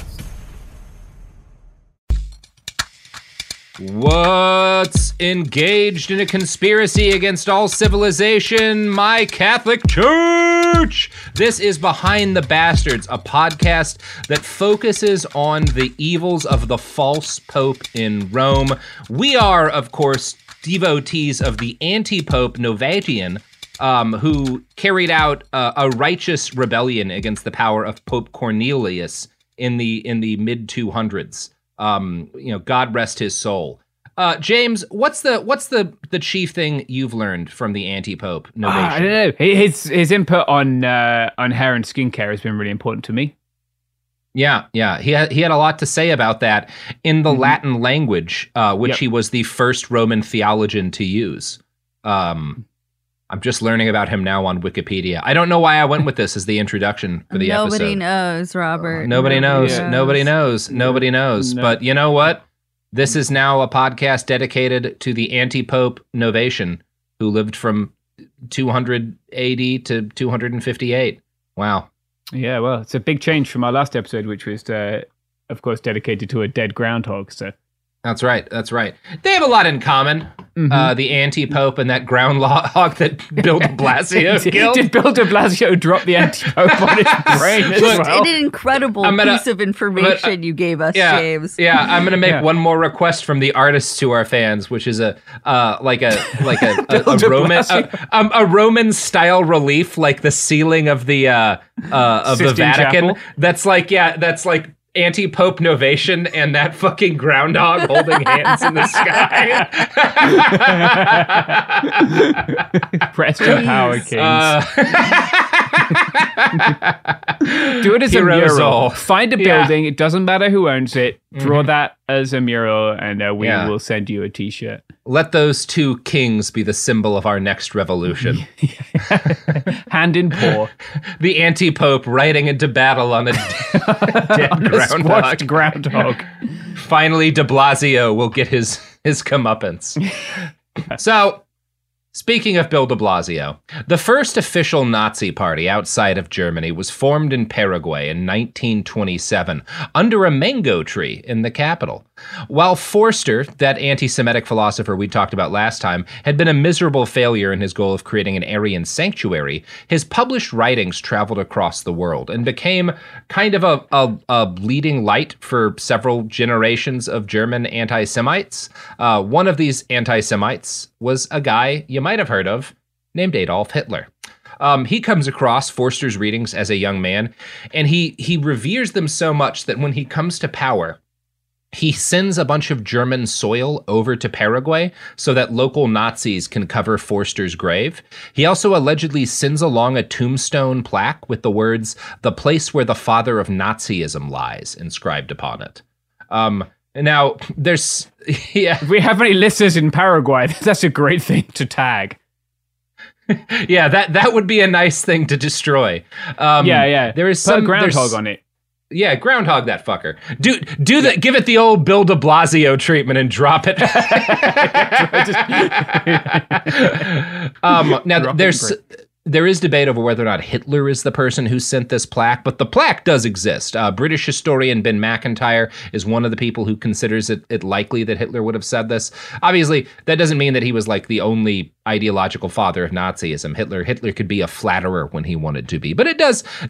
What's engaged in a conspiracy against all civilization? My Catholic Church! This is Behind the Bastards, a podcast that focuses on the evils of the false pope in Rome. We are, of course, devotees of the anti-pope Novatian, who carried out a righteous rebellion against the power of Pope Cornelius in the mid-200s. God rest his soul. James, what's the chief thing you've learned from the anti-pope Novatian? I don't know. His input on hair and skincare has been really important to me. Yeah. He had a lot to say about that in the Latin language, which he was the first Roman theologian to use. I'm just learning about him now on Wikipedia. I don't know why I went with this as the introduction for the episode. Nobody knows, Robert. Nobody knows. No. But you know what? This is now a podcast dedicated to the anti-pope Novatian, who lived from 280 to 258. Wow. Yeah, well, it's a big change from our last episode, which was, of course, dedicated to a dead groundhog, so... That's right. They have a lot in common. The anti-pope and that groundhog that Bill de Blasio killed. Did Bill de Blasio drop the anti-pope on his brain as well? It is an incredible piece of information you gave us, James. Yeah, I'm going to make one more request from the artists to our fans, which is a Roman style relief, like the ceiling of the Vatican. Chapel. That's like anti-pope Novatian and that fucking groundhog holding hands in the sky. Preston Howard Kings. Do it as a mural. Find a building. It doesn't matter who owns it. Draw that as a mural, and we will send you a T-shirt. Let those two kings be the symbol of our next revolution. Hand in paw. The anti-pope riding into battle on a dead groundhog. Finally, de Blasio will get his comeuppance. So, speaking of Bill de Blasio, the first official Nazi party outside of Germany was formed in Paraguay in 1927 under a mango tree in the capital. While Förster, that anti-Semitic philosopher we talked about last time, had been a miserable failure in his goal of creating an Aryan sanctuary, his published writings traveled across the world and became kind of a leading light for several generations of German anti-Semites. One of these anti-Semites was a guy you might have heard of named Adolf Hitler. He comes across Förster's readings as a young man, and he reveres them so much that when he comes to power, he sends a bunch of German soil over to Paraguay so that local Nazis can cover Förster's grave. He also allegedly sends along a tombstone plaque with the words, "The place where the father of Nazism lies," inscribed upon it. Now, there's... If we have any listeners in Paraguay, that's a great thing to tag. Yeah, that would be a nice thing to destroy. Yeah. There is some groundhog on it. Yeah, groundhog that fucker. Do that. Give it the old Bill de Blasio treatment and drop it. Now there is debate over whether or not Hitler is the person who sent this plaque, but the plaque does exist. British historian Ben McIntyre is one of the people who considers it likely that Hitler would have said this. Obviously, that doesn't mean that he was like the only ideological father of Nazism. Hitler could be a flatterer when he wanted to be, but it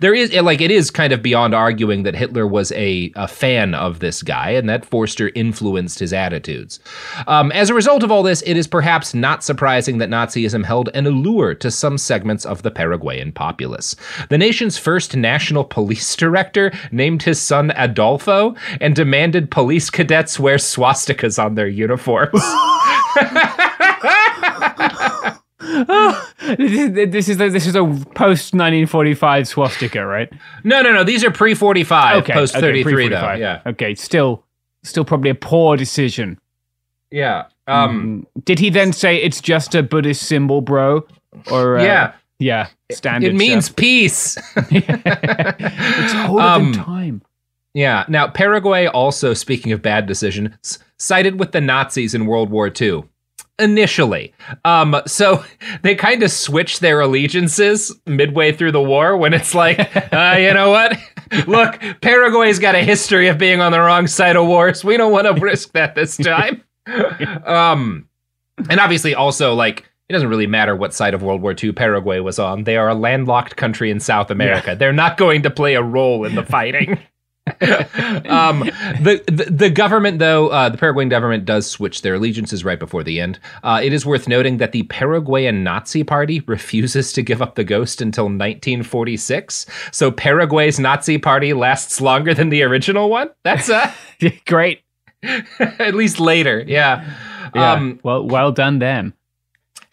is kind of beyond arguing that Hitler was a fan of this guy and that Förster influenced his attitudes. As a result of all this, it is perhaps not surprising that Nazism held an allure to some segments of the Paraguayan populace. The nation's first national police director named his son Adolfo and demanded police cadets wear swastikas on their uniforms. This is a post 1945 swastika, right? No. These are pre 45, post 33 though. Yeah. Okay, still probably a poor decision. Yeah. Did he then say it's just a Buddhist symbol, bro? Or yeah, standard. It means peace. It's older than time. Yeah. Now Paraguay also, speaking of bad decisions, sided with the Nazis in World War II. Initially. So they kind of switch their allegiances midway through the war when it's like, you know what? Look, Paraguay's got a history of being on the wrong side of wars. We don't want to risk that this time. And obviously also, like, it doesn't really matter what side of World War II Paraguay was on. They are a landlocked country in South America. Yeah. They're not going to play a role in the fighting. The government, though, the Paraguayan government does switch their allegiances right before the end. It is worth noting that the Paraguayan Nazi Party refuses to give up the ghost until 1946. So Paraguay's Nazi Party lasts longer than the original one. That's great. At least later. Yeah. Well done then.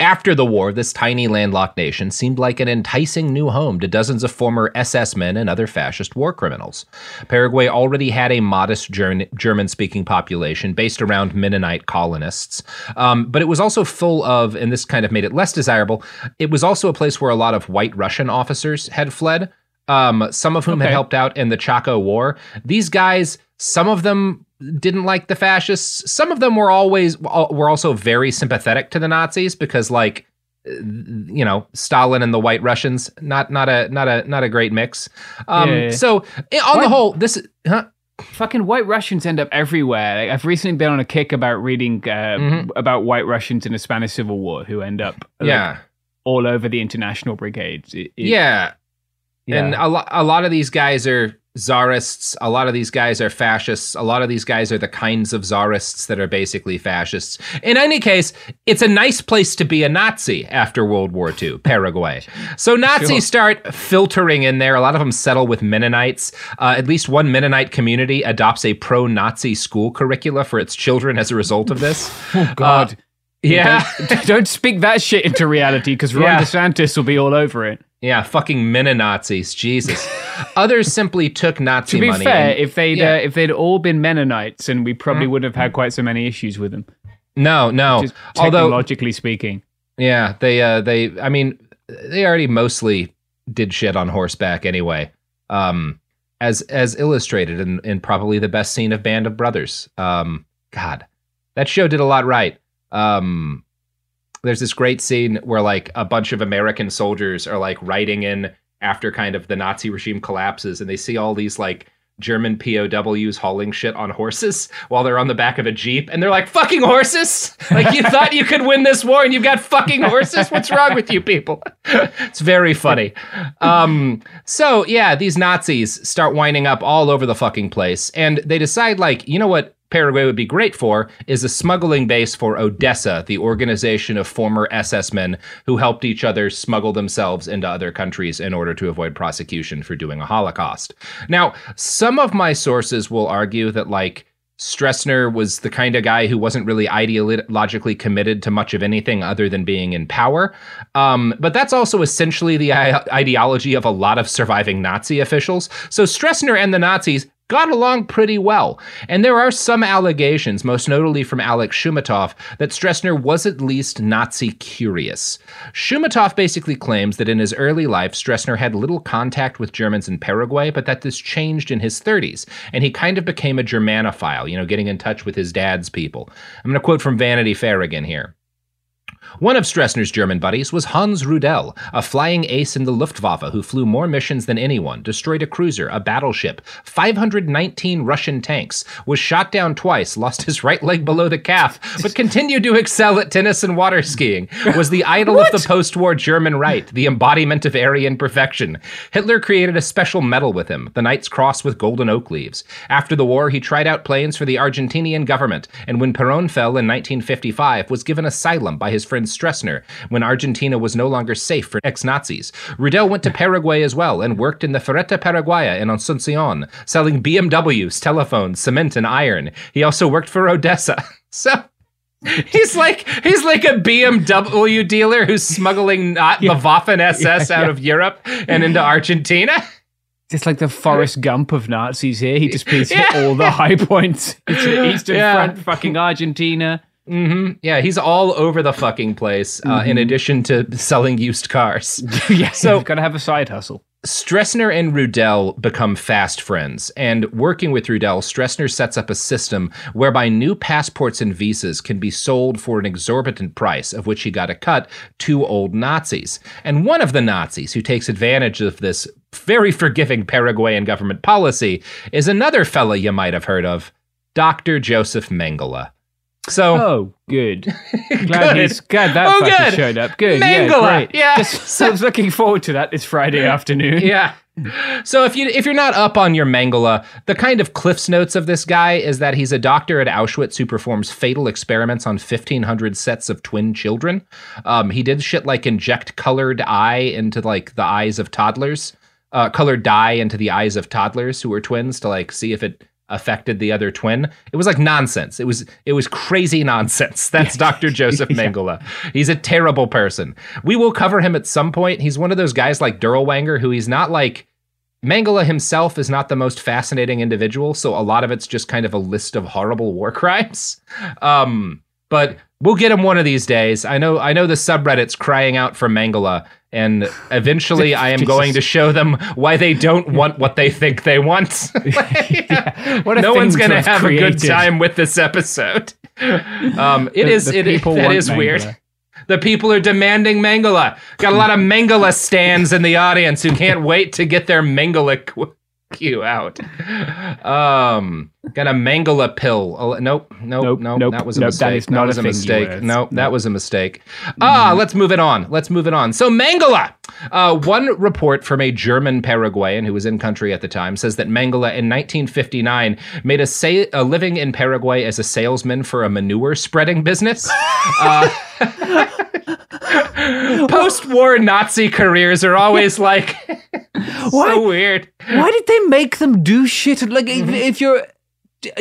After the war, this tiny landlocked nation seemed like an enticing new home to dozens of former SS men and other fascist war criminals. Paraguay already had a modest German-speaking population based around Mennonite colonists, but it was also full of, and this kind of made it less desirable, it was also a place where a lot of White Russian officers had fled, some of whom had helped out in the Chaco War. These guys, some of them didn't like the fascists. Some of them were also very sympathetic to the Nazis because, like, you know, Stalin and the White Russians, not a great mix. So on the whole, fucking White Russians end up everywhere. Like, I've recently been on a kick about reading about White Russians in the Spanish Civil War who end up all over the international brigades. And a lot of these guys are Tsarists, a lot of these guys are fascists, a lot of these guys are the kinds of Tsarists that are basically fascists. In any case, it's a nice place to be a Nazi after World War II, Paraguay. So Nazis start filtering in there. A lot of them settle with Mennonites. At least one Mennonite community adopts a pro-Nazi school curricula for its children as a result of this. Oh, God. Don't speak that shit into reality because Ron DeSantis will be all over it. Yeah, fucking Mennonazis, Jesus. Others simply took Nazi money. To be fair, if they'd all been Mennonites, and we probably wouldn't have had quite so many issues with them. No. Technologically speaking. Yeah, they already mostly did shit on horseback anyway. As illustrated in probably the best scene of Band of Brothers. God, that show did a lot right. There's this great scene where, like, a bunch of American soldiers are, like, riding in after kind of the Nazi regime collapses, and they see all these, like, German POWs hauling shit on horses while they're on the back of a Jeep, and they're like, fucking horses? Like, you thought you could win this war and you've got fucking horses? What's wrong with you people? It's very funny. So these Nazis start winding up all over the fucking place, and they decide, like, you know what Paraguay would be great for is a smuggling base for Odessa, the organization of former SS men who helped each other smuggle themselves into other countries in order to avoid prosecution for doing a Holocaust. Now, some of my sources will argue that, like, Stroessner was the kind of guy who wasn't really ideologically committed to much of anything other than being in power. But that's also essentially the ideology of a lot of surviving Nazi officials. So Stroessner and the Nazis got along pretty well. And there are some allegations, most notably from Alex Shoumatoff, that Stroessner was at least Nazi curious. Shoumatoff basically claims that in his early life, Stroessner had little contact with Germans in Paraguay, but that this changed in his 30s, and he kind of became a Germanophile, you know, getting in touch with his dad's people. I'm going to quote from Vanity Fair again here. One of Stroessner's German buddies was Hans Rudel, a flying ace in the Luftwaffe who flew more missions than anyone, destroyed a cruiser, a battleship, 519 Russian tanks, was shot down twice, lost his right leg below the calf, but continued to excel at tennis and water skiing, was the idol of the post-war German right, the embodiment of Aryan perfection. Hitler created a special medal with him, the Knight's Cross with golden oak leaves. After the war, he tried out planes for the Argentinian government, and when Perón fell in 1955, was given asylum by his friend Stroessner when Argentina was no longer safe for ex-Nazis. Rudel went to Paraguay as well and worked in the Ferreta Paraguaya in Asuncion, selling BMWs, telephones, cement, and iron. He also worked for Odessa. So he's like a BMW dealer who's smuggling the Waffen SS out of Europe and into Argentina. It's like the Forrest Gump of Nazis here. He just beats all the high points. It's the Eastern Front, fucking Argentina. Mm-hmm. Yeah, he's all over the fucking place, in addition to selling used cars. Yeah, so you've got to have a side hustle. Stroessner and Rudel become fast friends, and working with Rudel, Stroessner sets up a system whereby new passports and visas can be sold for an exorbitant price, of which he got a cut, to old Nazis. And one of the Nazis who takes advantage of this very forgiving Paraguayan government policy is another fella you might have heard of, Dr. Joseph Mengele. So, oh, good. Glad that fucking showed up. Good. Mengele. Yeah. Just, I was looking forward to that this Friday afternoon. Yeah. So if you're not up on your Mengele, the kind of Cliff's Notes of this guy is that he's a doctor at Auschwitz who performs fatal experiments on 1,500 sets of twin children. He did shit like inject colored dye into the eyes of toddlers who were twins to like see if it affected the other twin. It was like nonsense. It was crazy nonsense. That's Dr. Joseph Mengele. He's a terrible person. We will cover him at some point. He's one of those guys like Dirlewanger who he's not like, Mengele himself is not the most fascinating individual, so a lot of it's just kind of a list of horrible war crimes. But we'll get him one of these days. I know the subreddit's crying out for Mengele, and eventually I am going to show them why they don't want what they think they want. No one's going to have a good time with this episode. It is weird. The people are demanding Mengele. Got a lot of Mengele stands in the audience who can't wait to get their Mengele queue out. Got a Mengele pill. Nope. That was a mistake. That was a mistake. Let's move it on. So Mengele. One report from a German Paraguayan who was in country at the time says that Mengele in 1959 made a living in Paraguay as a salesman for a manure spreading business. Post-war Nazi careers are always like so weird. Why did they make them do shit? Like if you're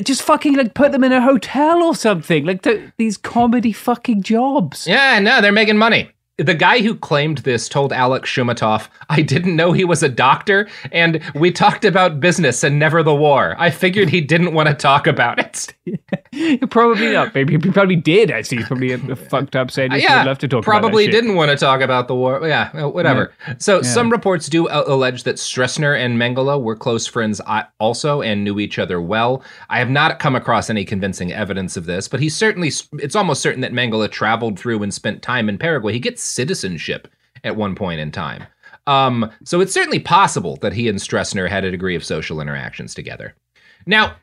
just fucking like put them in a hotel or something. Like these comedy fucking jobs. Yeah, no, they're making money. The guy who claimed this told Alex Shoumatoff, I didn't know he was a doctor, and we talked about business and never the war. I figured he didn't want to talk about it. Probably not, baby. He probably did, actually. He's probably a fucked up sadist who would love to talk about that shit. Probably didn't want to talk about the war. Yeah, whatever. Yeah. So some reports do allege that Stroessner and Mengele were close friends also and knew each other well. I have not come across any convincing evidence of this, but it's almost certain that Mengele traveled through and spent time in Paraguay. He gets citizenship at one point in time. So it's certainly possible that he and Stroessner had a degree of social interactions together. Now,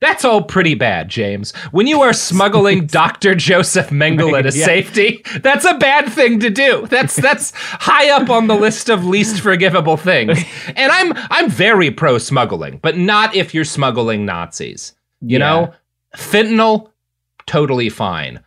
that's all pretty bad, James. When you are smuggling Dr. Joseph Mengele to safety, that's a bad thing to do. That's high up on the list of least forgivable things. And I'm very pro smuggling, but not if you're smuggling Nazis. You know, fentanyl, totally fine.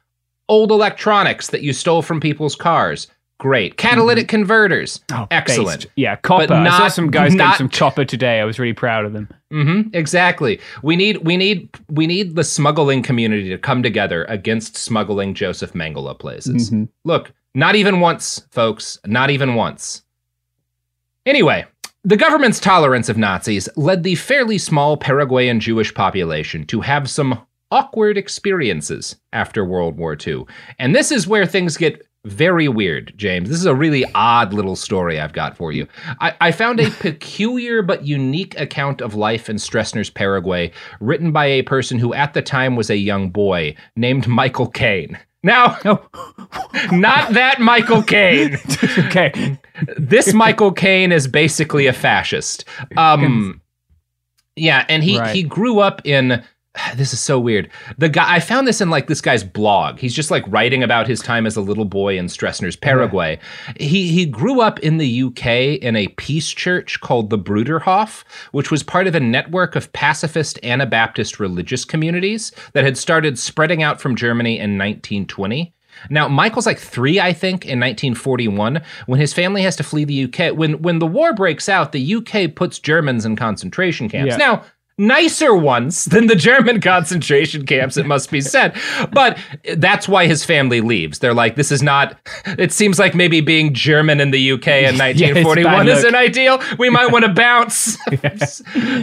Old electronics that you stole from people's cars. Great. Catalytic converters. Oh, excellent. Based. Yeah, copper. But I saw some guys getting some copper today. I was really proud of them. Mm-hmm, exactly. We need the smuggling community to come together against smuggling Joseph Mengele places. Mm-hmm. Look, not even once, folks. Not even once. Anyway, The government's tolerance of Nazis led the fairly small Paraguayan Jewish population to have some awkward experiences after World War II. And this is where things get very weird, James. This is a really odd little story I've got for you. I found a peculiar but unique account of life in Stroessner's Paraguay, written by a person who at the time was a young boy named Michael Caine. Now, not that Michael Caine. Okay. This Michael Caine is basically a fascist. Yeah, and he grew up in, this is so weird. The guy, I found this in like this guy's blog. He's just like writing about his time as a little boy in Stroessner's Paraguay. Yeah. He grew up in the UK in a peace church called the Bruderhof, which was part of a network of pacifist Anabaptist religious communities that had started spreading out from Germany in 1920. Now, Michael's like three, I think, in 1941, when his family has to flee the UK. When the war breaks out, the UK puts Germans in concentration camps. Yeah. Now, nicer ones than the German concentration camps, it must be said. But that's why his family leaves. They're like, this is not, it seems like maybe being German in the UK in 1941 isn't ideal. We might want to bounce.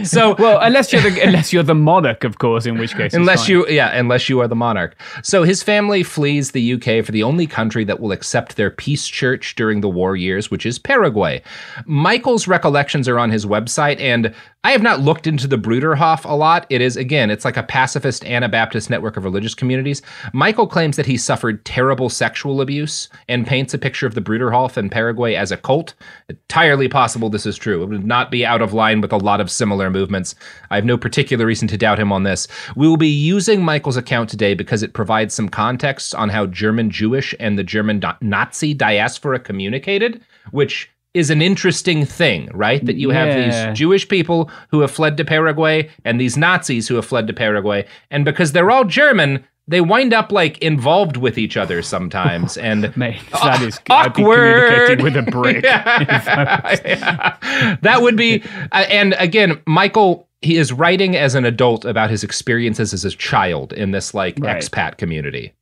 So, well, unless you're the monarch, of course, in which case. Unless you are the monarch. So his family flees the UK for the only country that will accept their peace church during the war years, which is Paraguay. Michael's recollections are on his website, and I have not looked into the Bruderhof a lot. It is, again, it's like a pacifist Anabaptist network of religious communities. Michael claims that he suffered terrible sexual abuse and paints a picture of the Bruderhof in Paraguay as a cult. Entirely possible this is true. It would not be out of line with a lot of similar movements. I have no particular reason to doubt him on this. We will be using Michael's account today because it provides some context on how German Jewish and the German Nazi diaspora communicated, which is an interesting thing, right? That you have these Jewish people who have fled to Paraguay and these Nazis who have fled to Paraguay. And because they're all German, they wind up like involved with each other sometimes. And mate, that is awkward. I'd be communicating with a brick. That would be, and again, Michael, he is writing as an adult about his experiences as a child in this like expat community.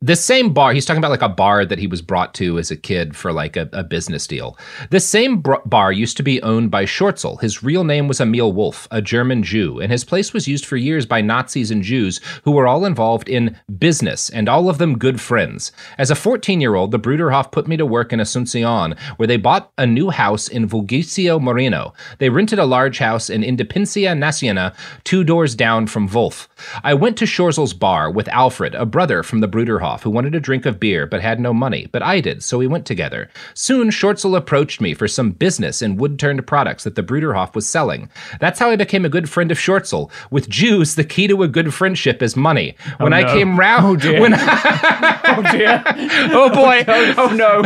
This same bar, he's talking about like a bar that he was brought to as a kid for like a business deal. This same bar used to be owned by Schorzel. His real name was Emil Wolf, a German Jew, and his place was used for years by Nazis and Jews who were all involved in business, and all of them good friends. As a 14-year-old, the Bruderhof put me to work in Asuncion, where they bought a new house in Vulgicio Moreno. They rented a large house in Independencia Nacional, 2 doors down from Wolf. I went to Schorzel's bar with Alfred, a brother from the Bruderhof, who wanted a drink of beer but had no money, but I did, so we went together. Soon, Schorzel approached me for some business in wood-turned products that the Bruderhof was selling. That's how I became a good friend of Schorzel. With Jews, the key to a good friendship is money. When I came round... Oh, dear. Oh, dear. Oh, boy. Oh, no.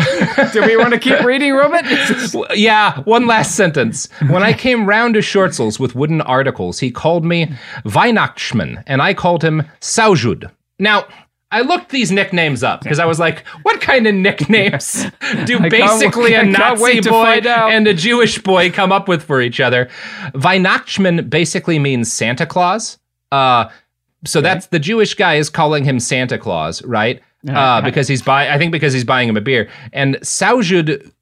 Do we want to keep reading, Robert? Yeah, one last sentence. When I came round to Schorzel's with wooden articles, he called me Weihnachtsmann, and I called him Saujud. Now... I looked these nicknames up because I was like, what kind of nicknames do basically a Nazi boy and a Jewish boy come up with for each other? Weihnachtsmann basically means Santa Claus. So that's the Jewish guy is calling him Santa Claus, right? Because he's because he's buying him a beer. And Saujud,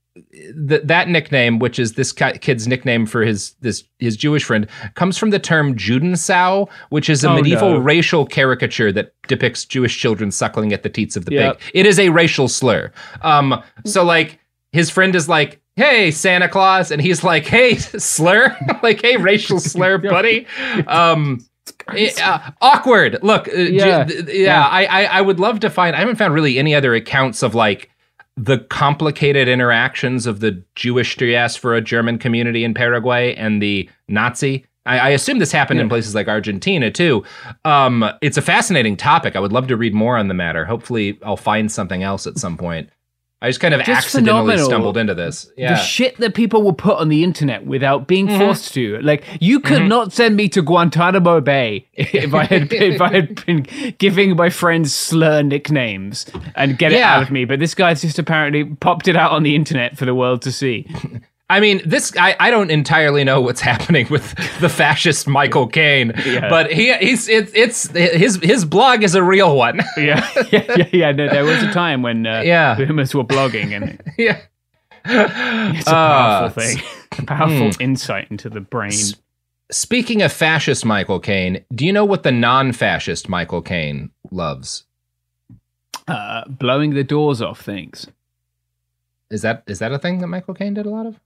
that nickname, which is this kid's nickname for his Jewish friend, comes from the term Judensau, which is a medieval racial caricature that depicts Jewish children suckling at the teats of the pig. It is a racial slur. So like his friend is like, hey, Santa Claus. And he's like, hey, slur, like, hey, racial slur, buddy. Awkward. Look, I would love to find, I haven't found really any other accounts of like, the complicated interactions of the Jewish diaspora German community in Paraguay and the Nazi. I assume this happened in places like Argentina too. It's a fascinating topic. I would love to read more on the matter. Hopefully I'll find something else at some point. I just kind of accidentally stumbled into this. Yeah. The shit that people will put on the internet without being forced to. Like, you could not send me to Guantanamo Bay if I had been giving my friends slur nicknames and get it out of me. But this guy's just apparently popped it out on the internet for the world to see. I mean, this, I don't entirely know what's happening with the fascist Michael Caine, but his blog is a real one. No, there was a time when boomers were blogging, and it's a powerful thing. A powerful insight into the brain. Speaking of fascist Michael Caine, do you know what the non-fascist Michael Caine loves? Blowing the doors off things. Is that a thing that Michael Caine did a lot of?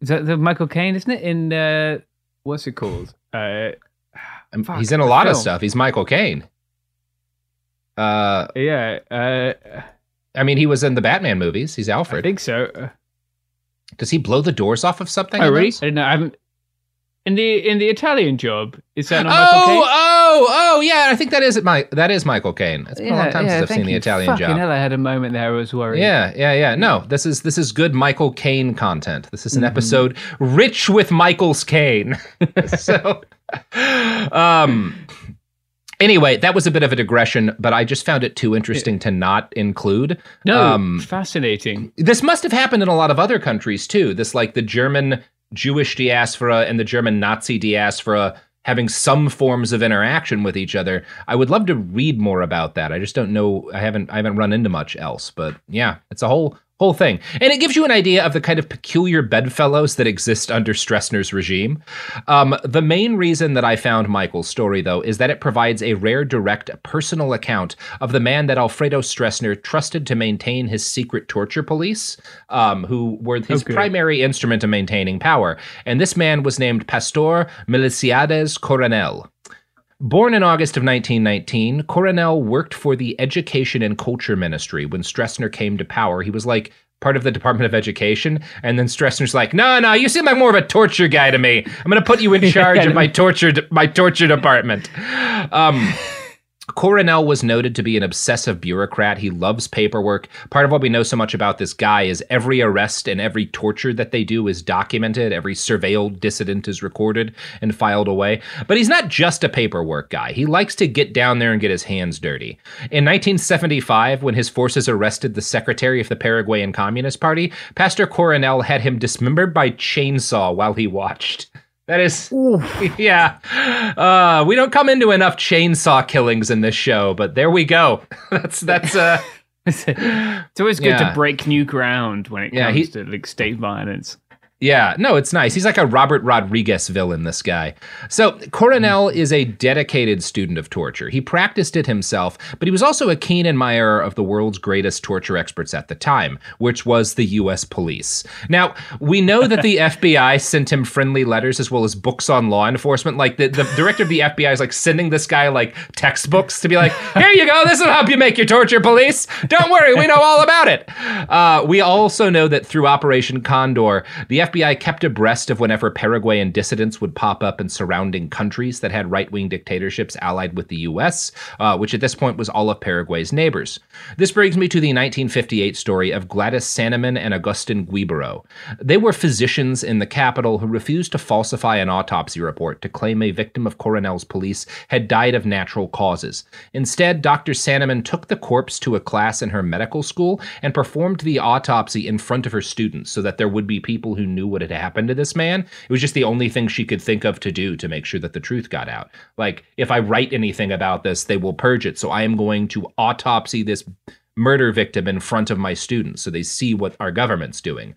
Is that the Michael Caine, isn't it? In what's it called? He's in a lot of stuff. He's Michael Caine. I mean, he was in the Batman movies. He's Alfred. I think so. Does he blow the doors off of something? Oh, really? I don't know. I haven't. In the Italian Job, is that not Michael Caine? Oh, yeah, I think that is Michael Caine. It's been a long time since I've seen the Italian Job. Fucking hell, I had a moment there. I was worried. Yeah. No, this is good Michael Caine content. This is an episode rich with Michael's Caine. So, anyway, that was a bit of a digression, but I just found it too interesting to not include. No, fascinating. This must have happened in a lot of other countries too. This, like, the German Jewish diaspora and the German Nazi diaspora having some forms of interaction with each other. I would love to read more about that. I just don't know. I haven't run into much else, but yeah, it's a whole thing. And it gives you an idea of the kind of peculiar bedfellows that exist under Stroessner's regime. The main reason that I found Michael's story, though, is that it provides a rare, direct, personal account of the man that Alfredo Stroessner trusted to maintain his secret torture police, who were his primary instrument in maintaining power. And this man was named Pastor Miliciades Coronel. Born in August of 1919, Coronel worked for the Education and Culture Ministry when Stroessner came to power. He was, like, part of the Department of Education, and then Stroessner's like, no, you seem like more of a torture guy to me. I'm going to put you in charge of my torture department. Coronel was noted to be an obsessive bureaucrat. He loves paperwork. Part of what we know so much about this guy is every arrest and every torture that they do is documented. Every surveilled dissident is recorded and filed away. But he's not just a paperwork guy. He likes to get down there and get his hands dirty. In 1975, when his forces arrested the secretary of the Paraguayan Communist Party, Pastor Coronel had him dismembered by chainsaw while he watched. That is, yeah. We don't come into enough chainsaw killings in this show, but there we go. That's. It's always good to break new ground when it comes to, like, state violence. Yeah, no, it's nice. He's like a Robert Rodriguez villain, this guy. So Coronel is a dedicated student of torture. He practiced it himself, but he was also a keen admirer of the world's greatest torture experts at the time, which was the U.S. police. Now, we know that the FBI sent him friendly letters as well as books on law enforcement. Like, the director of the FBI is, like, sending this guy, like, textbooks to be like, here you go, this will help you make your torture police. Don't worry, we know all about it. We also know that through Operation Condor, the FBI kept abreast of whenever Paraguayan dissidents would pop up in surrounding countries that had right-wing dictatorships allied with the U.S., which at this point was all of Paraguay's neighbors. This brings me to the 1958 story of Gladys Sannemann and Agustin Guibaro. They were physicians in the capital who refused to falsify an autopsy report to claim a victim of Coronel's police had died of natural causes. Instead, Dr. Sannemann took the corpse to a class in her medical school and performed the autopsy in front of her students so that there would be people who knew what had happened to this man. It was just the only thing she could think of to do to make sure that the truth got out. Like, if I write anything about this, they will purge it. So I am going to autopsy this murder victim in front of my students so they see what our government's doing.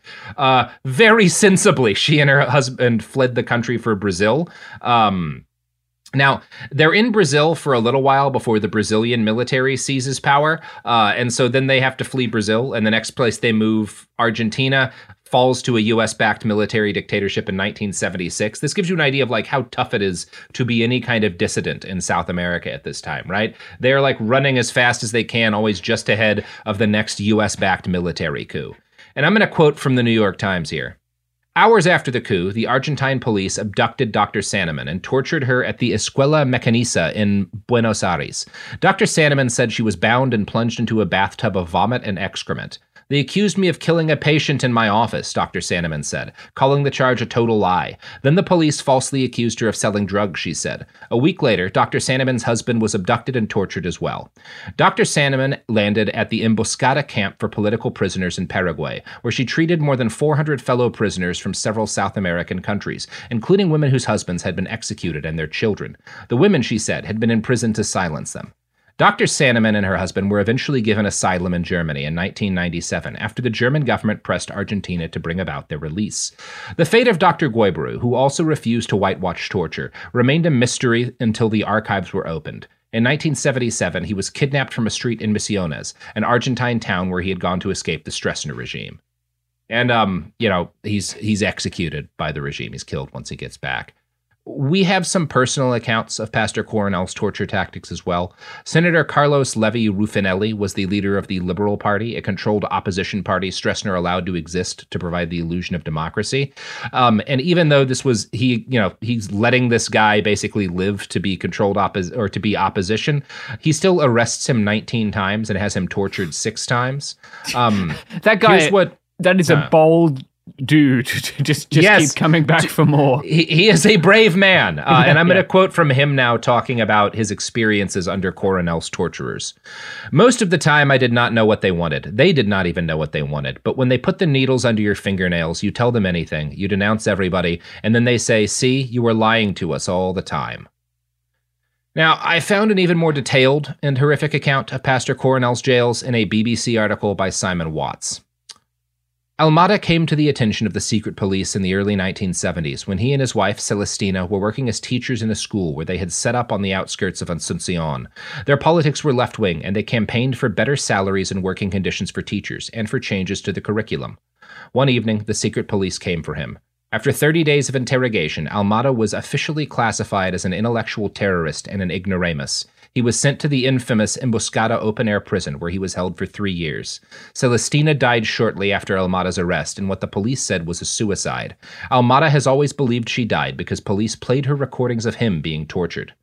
Very sensibly, she and her husband fled the country for Brazil. Now, they're in Brazil for a little while before the Brazilian military seizes power. And so then they have to flee Brazil. And the next place they move, Argentina, falls to a U.S.-backed military dictatorship in 1976. This gives you an idea of, like, how tough it is to be any kind of dissident in South America at this time, right? They're, like, running as fast as they can, always just ahead of the next U.S.-backed military coup. And I'm going to quote from the New York Times here. Hours after the coup, the Argentine police abducted Dr. Sannemann and tortured her at the Escuela Mecaniza in Buenos Aires. Dr. Sannemann said she was bound and plunged into a bathtub of vomit and excrement. They accused me of killing a patient in my office, Dr. Sannemann said, calling the charge a total lie. Then the police falsely accused her of selling drugs, she said. A week later, Dr. Sannamann's husband was abducted and tortured as well. Dr. Sannemann landed at the Emboscada camp for political prisoners in Paraguay, where she treated more than 400 fellow prisoners from several South American countries, including women whose husbands had been executed and their children. The women, she said, had been imprisoned to silence them. Dr. Sannemann and her husband were eventually given asylum in Germany in 1997 after the German government pressed Argentina to bring about their release. The fate of Dr. Guibru, who also refused to whitewash torture, remained a mystery until the archives were opened. In 1977, he was kidnapped from a street in Misiones, an Argentine town where he had gone to escape the Stroessner regime. And, you know, he's executed by the regime. He's killed once he gets back. We have some personal accounts of Pastor Coronel's torture tactics as well. Senator Carlos Levi Ruffinelli was the leader of the Liberal Party, a controlled opposition party Stroessner allowed to exist to provide the illusion of democracy. And even though this was, he's letting this guy basically live to be controlled or to be opposition, he still arrests him 19 times and has him tortured 6 times. That guy, that is a bold dude, just keep coming back for more. He is a brave man. And I'm going to quote from him now, talking about his experiences under Coronel's torturers. "Most of the time, I did not know what they wanted. They did not even know what they wanted. But when they put the needles under your fingernails, you tell them anything, you denounce everybody, and then they say, 'See, you were lying to us all the time.'" Now, I found an even more detailed and horrific account of Pastor Coronel's jails in a BBC article by Simon Watts. Almada came to the attention of the secret police in the early 1970s when he and his wife, Celestina, were working as teachers in a school where they had set up on the outskirts of Asuncion. Their politics were left-wing, and they campaigned for better salaries and working conditions for teachers and for changes to the curriculum. One evening, the secret police came for him. After 30 days of interrogation, Almada was officially classified as an intellectual terrorist and an ignoramus. He was sent to the infamous Emboscada open-air prison, where he was held for 3 years. Celestina died shortly after Almada's arrest in what the police said was a suicide. Almada has always believed she died because police played her recordings of him being tortured.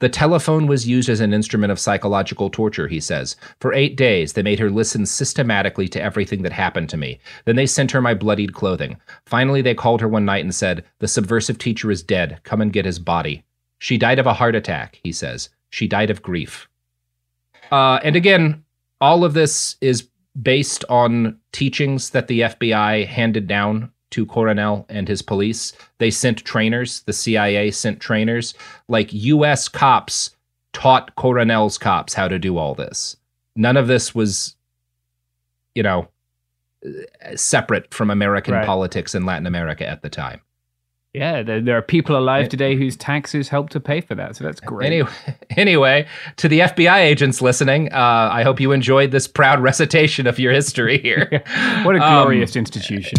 The telephone was used as an instrument of psychological torture, he says. "For 8 days, they made her listen systematically to everything that happened to me. Then they sent her my bloodied clothing. Finally, they called her one night and said, 'The subversive teacher is dead. Come and get his body.' She died of a heart attack," he says. "She died of grief." And again, all of this is based on teachings that the FBI handed down to Coronel and his police. They sent trainers. The CIA sent trainers. Like, U.S. cops taught Coronel's cops how to do all this. None of this was, you know, separate from American politics in Latin America at the time. Yeah, there are people alive today whose taxes help to pay for that, so that's great. Anyway, to the FBI agents listening, I hope you enjoyed this proud recitation of your history here. What a glorious institution.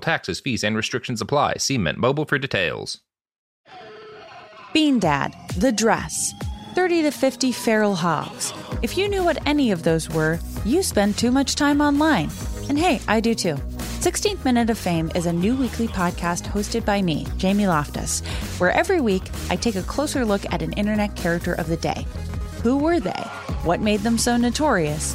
taxes, fees, and restrictions apply. See Mint Mobile for details. Bean Dad, The Dress. 30 to 50 feral hogs. If you knew what any of those were, you spend too much time online. And hey, I do too. 16th Minute of Fame is a new weekly podcast hosted by me, Jamie Loftus, where every week I take a closer look at an internet character of the day. Who were they? What made them so notorious?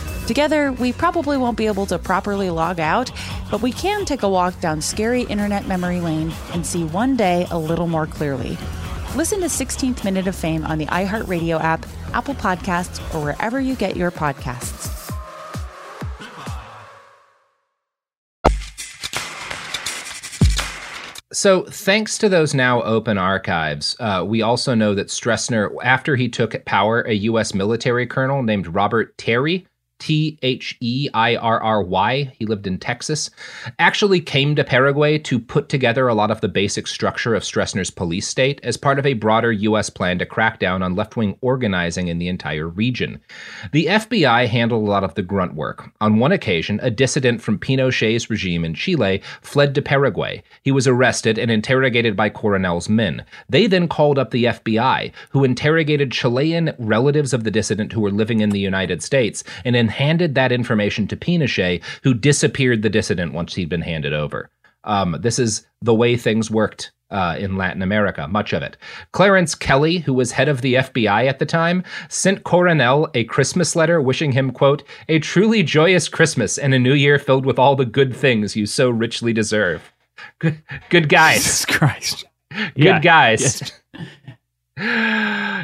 Together, we probably won't be able to properly log out, but we can take a walk down scary internet memory lane and see one day a little more clearly. Listen to 16th Minute of Fame on the iHeartRadio app, Apple Podcasts, or wherever you get your podcasts. So thanks to those now open archives, we also know that Stroessner, after he took power, a U.S. military colonel named Robert Terry, T-H-E-I-R-R-Y, he lived in Texas, actually came to Paraguay to put together a lot of the basic structure of Stroessner's police state as part of a broader U.S. plan to crack down on left-wing organizing in the entire region. The FBI handled a lot of the grunt work. On one occasion, a dissident from Pinochet's regime in Chile fled to Paraguay. He was arrested and interrogated by Coronel's men. They then called up the FBI, who interrogated Chilean relatives of the dissident who were living in the United States, and in handed that information to Pinochet, who disappeared the dissident once he'd been handed over. This is the way things worked in Latin America, much of it. Clarence Kelly, who was head of the FBI at the time, sent Coronel a Christmas letter wishing him, quote, a truly joyous Christmas and a new year filled with all the good things you so richly deserve. Good guys. Jesus Christ. Good guys. Yes.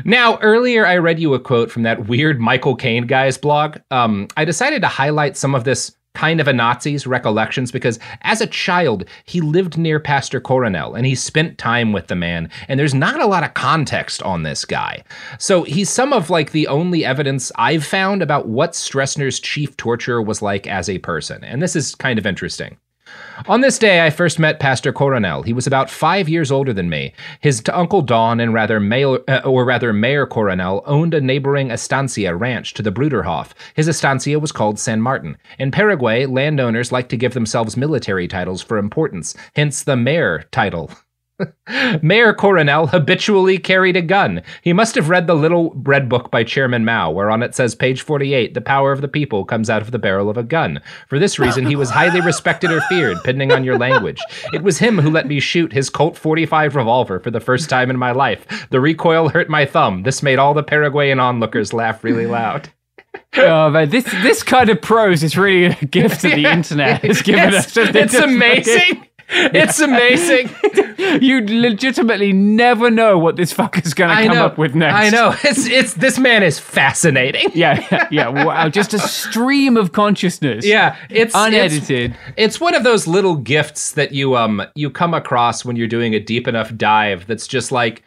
Now, earlier I read you a quote from that weird Michael Caine guy's blog. I decided to highlight some of this kind of a Nazi's recollections because as a child, he lived near Pastor Coronel and he spent time with the man. And there's not a lot of context on this guy. So he's some of like the only evidence I've found about what Stroessner's chief torturer was like as a person. And this is kind of interesting. On this day, I first met Pastor Coronel. He was about 5 years older than me. His uncle Don and Mayor Coronel owned a neighboring estancia ranch to the Bruderhof. His estancia was called San Martin. In Paraguay, landowners like to give themselves military titles for importance, hence the mayor title. Mayor Coronel habitually carried a gun. He must have read the Little Red Book by Chairman Mao, whereon it says, page 48, the power of the people comes out of the barrel of a gun. For this reason, he was highly respected or feared, depending on your language. It was him who let me shoot his Colt 45 revolver for the first time in my life. The recoil hurt my thumb. This made all the Paraguayan onlookers laugh really loud. Oh, man, this kind of prose is really a gift to the internet. It's amazing. It's amazing. You legitimately never know what this fucker's going to come up with next. I know. It's this man is fascinating. Yeah. Wow. Just a stream of consciousness. Yeah. It's unedited. It's one of those little gifts that you come across when you're doing a deep enough dive. That's just like,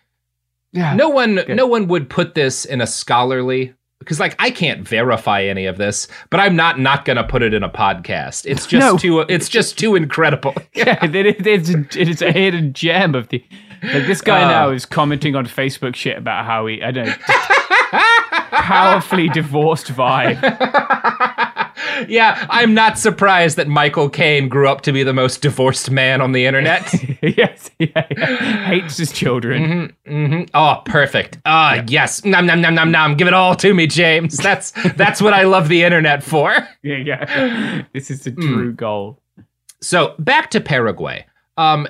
no one would put this in a scholarly. Because, like, I can't verify any of this, but I'm not going to put it in a podcast. It's just too incredible. Yeah, it's a hidden gem of the. Like, this guy now is commenting on Facebook shit about how he, I don't know, powerfully divorced vibe. Yeah, I'm not surprised that Michael Caine grew up to be the most divorced man on the internet. Yes, yeah. Hates his children. Mm-hmm, mm-hmm. Oh, perfect. Yes. Nom, nom, nom, nom, nom. Give it all to me, James. That's what I love the internet for. Yeah. This is the true goal. So back to Paraguay.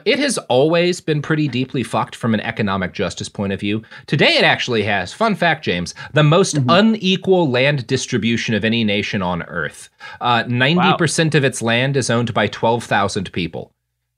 It has always been pretty deeply fucked from an economic justice point of view. Today it actually has, fun fact, James, the most unequal land distribution of any nation on earth. 90% of its land is owned by 12,000 people.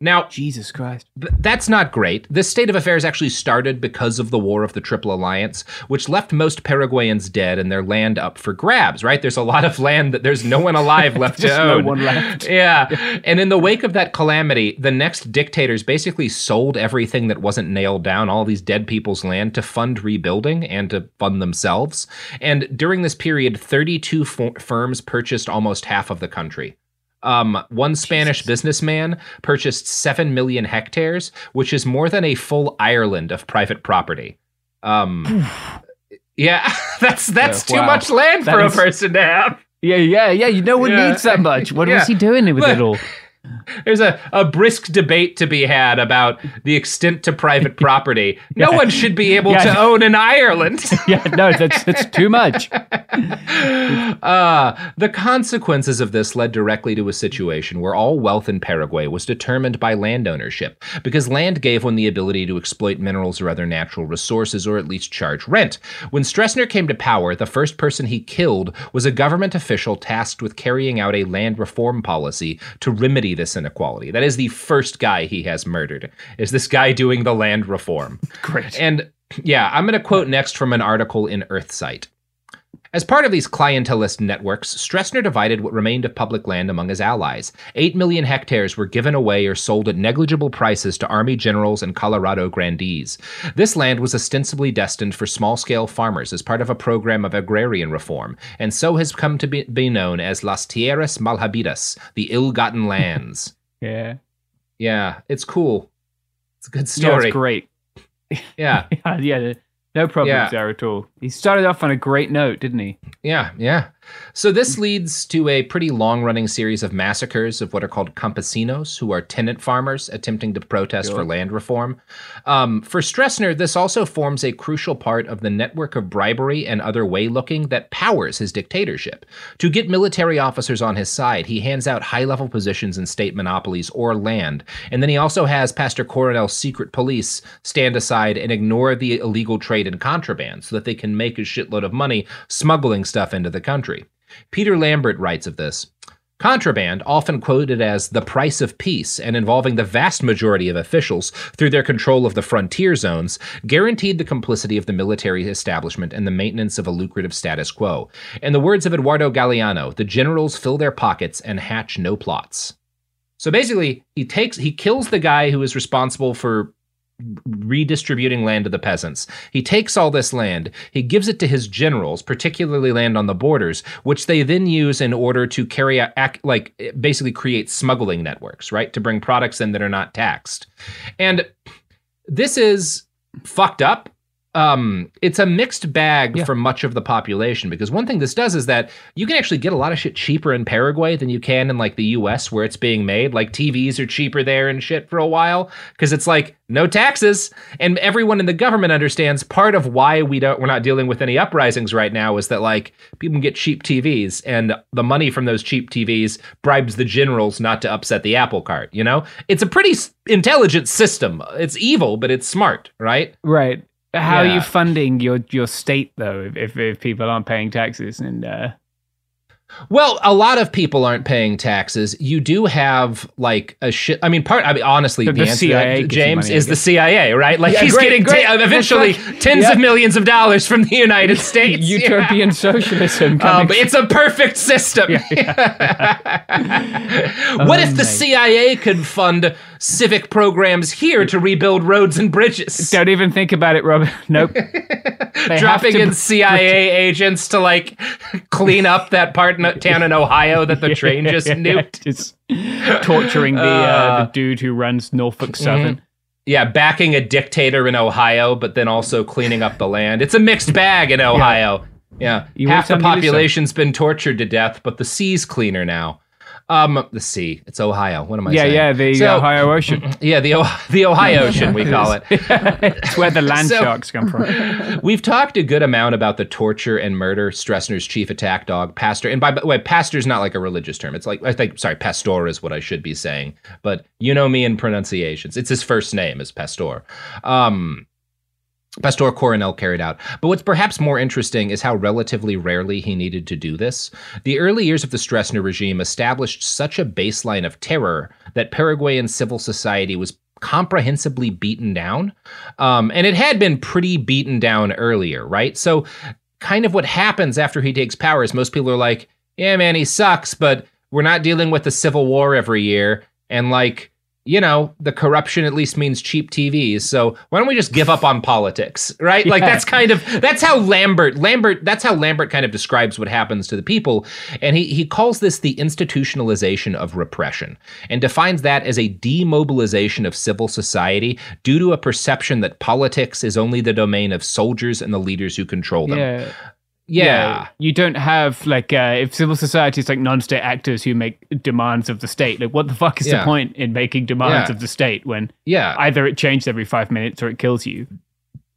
Now, Jesus Christ, that's not great. This state of affairs actually started because of the War of the Triple Alliance, which left most Paraguayans dead and their land up for grabs, right? There's a lot of land that there's no one alive left to own. No one left. Yeah. And in the wake of that calamity, the next dictators basically sold everything that wasn't nailed down, all these dead people's land, to fund rebuilding and to fund themselves. And during this period, 32 firms purchased almost half of the country. One Spanish businessman purchased 7 million hectares, which is more than a full Ireland of private property. Yeah, that's too much land that for a person to have. Yeah. No one needs that much. What was he doing with it all? There's a brisk debate to be had about the extent to private property. No one should be able to own in Ireland. That's too much. The consequences of this led directly to a situation where all wealth in Paraguay was determined by land ownership, because land gave one the ability to exploit minerals or other natural resources, or at least charge rent. When Stroessner came to power, the first person he killed was a government official tasked with carrying out a land reform policy to remedy this inequality. That is the first guy he has murdered, is this guy doing the land reform. Great. And yeah, I'm going to quote next from an article in Earthsight. As part of these clientelist networks, Stroessner divided what remained of public land among his allies. 8 million hectares were given away or sold at negligible prices to army generals and Colorado grandees. This land was ostensibly destined for small-scale farmers as part of a program of agrarian reform, and so has come to be known as Las Tierras Malhabidas, the ill-gotten lands. Yeah, it's cool. It's a good story. It's great. Yeah. No problems there at all. He started off on a great note, didn't he? Yeah. So this leads to a pretty long-running series of massacres of what are called campesinos, who are tenant farmers attempting to protest for land reform. For Stroessner, this also forms a crucial part of the network of bribery and other way-looking that powers his dictatorship. To get military officers on his side, he hands out high-level positions in state monopolies or land, and then he also has Pastor Coronel's secret police stand aside and ignore the illegal trade and contraband so that they can make a shitload of money smuggling stuff into the country. Peter Lambert writes of this: contraband, often quoted as the price of peace and involving the vast majority of officials through their control of the frontier zones, guaranteed the complicity of the military establishment and the maintenance of a lucrative status quo. In the words of Eduardo Galeano, the generals fill their pockets and hatch no plots. So basically, he kills the guy who is responsible for redistributing land to the peasants. He takes all this land, he gives it to his generals, particularly land on the borders, which they then use in order to carry out, basically create smuggling networks, right? To bring products in that are not taxed. And this is fucked up. It's a mixed bag for much of the population, because one thing this does is that you can actually get a lot of shit cheaper in Paraguay than you can in the US where it's being made. Like TVs are cheaper there and shit for a while, because it's no taxes, and everyone in the government understands part of why we're not dealing with any uprisings right now is that people can get cheap TVs, and the money from those cheap TVs bribes the generals not to upset the apple cart. It's a pretty intelligent system. It's evil, but it's smart, right. How are you funding your state, though, if people aren't paying taxes? And well, a lot of people aren't paying taxes. You do have a shit. Honestly, the answer to that, James, is the CIA, right? He's getting eventually tens of millions of dollars from the United States. Utopian socialism. But it's a perfect system. What if the CIA could fund civic programs here to rebuild roads and bridges? Don't even think about it, Robert. Nope. Dropping in CIA agents to clean up that town in Ohio that the train just nuked. Just torturing the dude who runs Norfolk Southern. Yeah, backing a dictator in Ohio, but then also cleaning up the land. It's a mixed bag in Ohio. Yeah. Half the population's been tortured to death, but the sea's cleaner now. The sea. It's Ohio. What am I saying? Yeah, the Ohio Ocean. Yeah, the Ohio Ocean, we call it. It's where the land sharks come from. We've talked a good amount about the torture and murder Stroessner's chief attack dog, Pastor. And by the way, pastor's not a religious term. It's pastor is what I should be saying. But you know me in pronunciations. It's his first name is Pastor. Pastor Coronel carried out. But what's perhaps more interesting is how relatively rarely he needed to do this. The early years of the Stroessner regime established such a baseline of terror that Paraguayan civil society was comprehensively beaten down. And it had been pretty beaten down earlier, right? So kind of what happens after he takes power is most people are like, yeah, man, he sucks, but we're not dealing with a civil war every year. And like, you know, the corruption at least means cheap TVs. So why don't we just give up on politics, right? Yeah. Like that's how Lambert kind of describes what happens to the people. And he calls this the institutionalization of repression and defines that as a demobilization of civil society due to a perception that politics is only the domain of soldiers and the leaders who control them. Yeah. Yeah, you don't have like if civil society is like non-state actors who make demands of the state. Like, what the fuck is the point in making demands of the state when either it changes every 5 minutes or it kills you?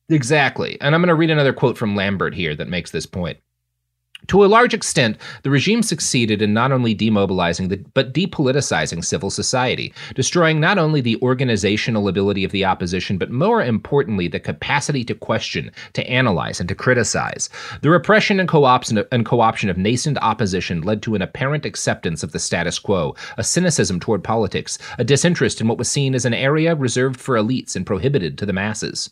Exactly. And I'm going to read another quote from Lambert here that makes this point. To a large extent, the regime succeeded in not only demobilizing, but depoliticizing civil society, destroying not only the organizational ability of the opposition, but more importantly, the capacity to question, to analyze, and to criticize. The repression and co-option of nascent opposition led to an apparent acceptance of the status quo, a cynicism toward politics, a disinterest in what was seen as an area reserved for elites and prohibited to the masses.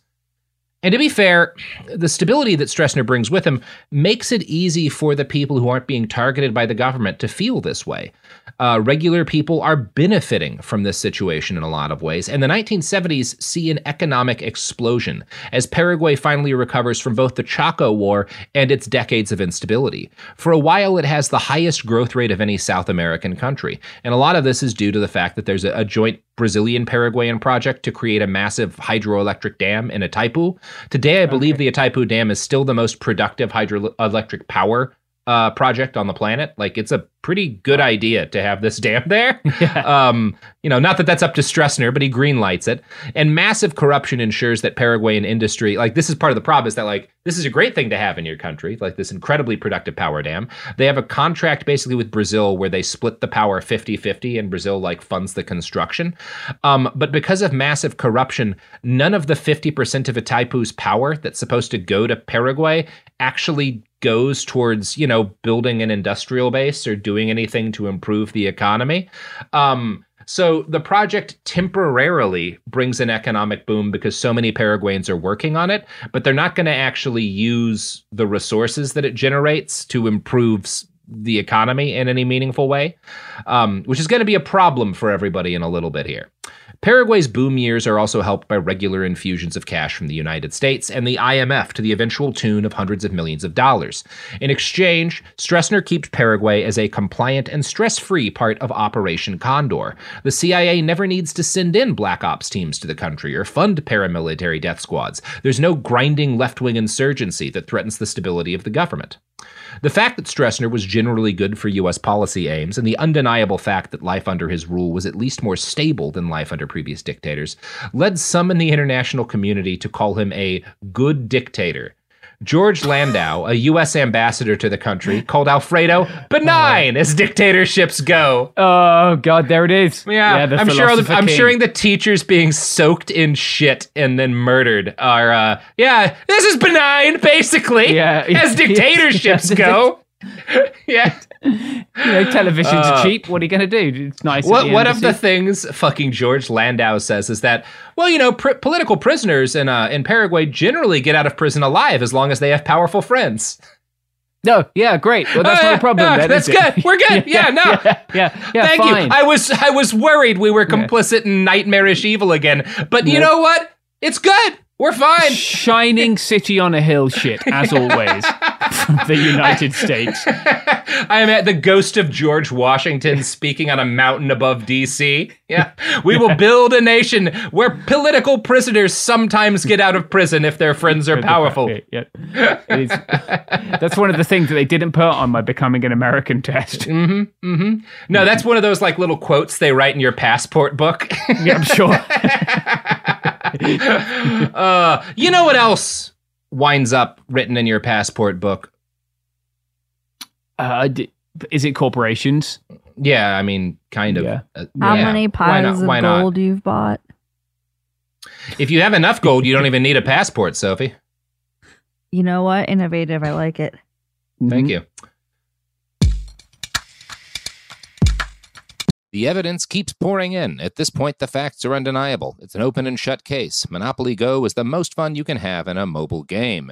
And to be fair, the stability that Stroessner brings with him makes it easy for the people who aren't being targeted by the government to feel this way. Regular people are benefiting from this situation in a lot of ways, and the 1970s see an economic explosion as Paraguay finally recovers from both the Chaco War and its decades of instability. For a while, it has the highest growth rate of any South American country, and a lot of this is due to the fact that there's a joint Brazilian-Paraguayan project to create a massive hydroelectric dam in Itaipu. Today, I believe the Itaipu Dam is still the most productive hydroelectric power project on the planet. Like, it's a pretty good idea to have this dam there. You know, not that that's up to Stroessner, but he green lights it. And massive corruption ensures that Paraguayan industry, like, this is part of the problem, is that, like, this is a great thing to have in your country, like this incredibly productive power dam. They have a contract basically with Brazil where they split the power 50-50 and Brazil, like, funds the construction. But because of massive corruption, none of the 50% of Itaipu's power that's supposed to go to Paraguay actually goes towards, you know, building an industrial base or doing anything to improve the economy. So the project temporarily brings an economic boom because so many Paraguayans are working on it, but they're not going to actually use the resources that it generates to improve the economy in any meaningful way, which is going to be a problem for everybody in a little bit here. Paraguay's boom years are also helped by regular infusions of cash from the United States and the IMF to the eventual tune of hundreds of millions of dollars. In exchange, Stroessner keeps Paraguay as a compliant and stress-free part of Operation Condor. The CIA never needs to send in black ops teams to the country or fund paramilitary death squads. There's no grinding left-wing insurgency that threatens the stability of the government. The fact that Stroessner was generally good for U.S. policy aims, and the undeniable fact that life under his rule was at least more stable than life under previous dictators, led some in the international community to call him a good dictator. George Landau, a U.S. ambassador to the country, called Alfredo benign as dictatorships go. Oh, God, there it is. Yeah, the I'm sure the teachers being soaked in shit and then murdered are, this is benign, basically, as dictatorships go. Yeah. You know, television's cheap. What are you going to do? It's nice. One of the things fucking George Landau says is that, well, you know, political prisoners in Paraguay generally get out of prison alive as long as they have powerful friends. No, yeah, great. Well, that's not a problem. That's good. We're good. Thank fine. You. I was worried we were complicit in nightmarish evil again, but you know what? It's good. We're fine. Shining city on a hill shit, as always. The United States. I am at the ghost of George Washington speaking on a mountain above D.C. Yeah. We will build a nation where political prisoners sometimes get out of prison if their friends are powerful. Yeah. That's one of the things that they didn't put on my Becoming an American test. Mm-hmm, mm-hmm. No, that's one of those like little quotes they write in your passport book. Yeah, I'm sure. You know what else winds up written in your passport book? Is it corporations? Yeah, I mean, kind of. Yeah. How many piles of gold you've bought? If you have enough gold, you don't even need a passport, Sophie. You know what? Innovative. I like it. Thank you. The evidence keeps pouring in. At this point, the facts are undeniable. It's an open and shut case. Monopoly Go is the most fun you can have in a mobile game.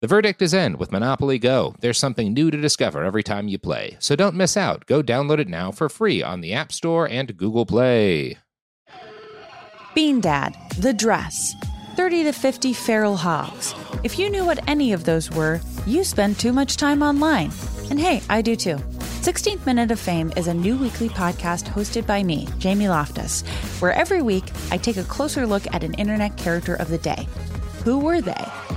The verdict is in with Monopoly Go. There's something new to discover every time you play. So don't miss out. Go download it now for free on the App Store and Google Play. Bean Dad, The Dress, 30 to 50 feral hogs. If you knew what any of those were, you spend too much time online. And hey, I do too. 16th Minute of Fame is a new weekly podcast hosted by me, Jamie Loftus, where every week I take a closer look at an internet character of the day. Who were they?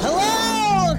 Hello,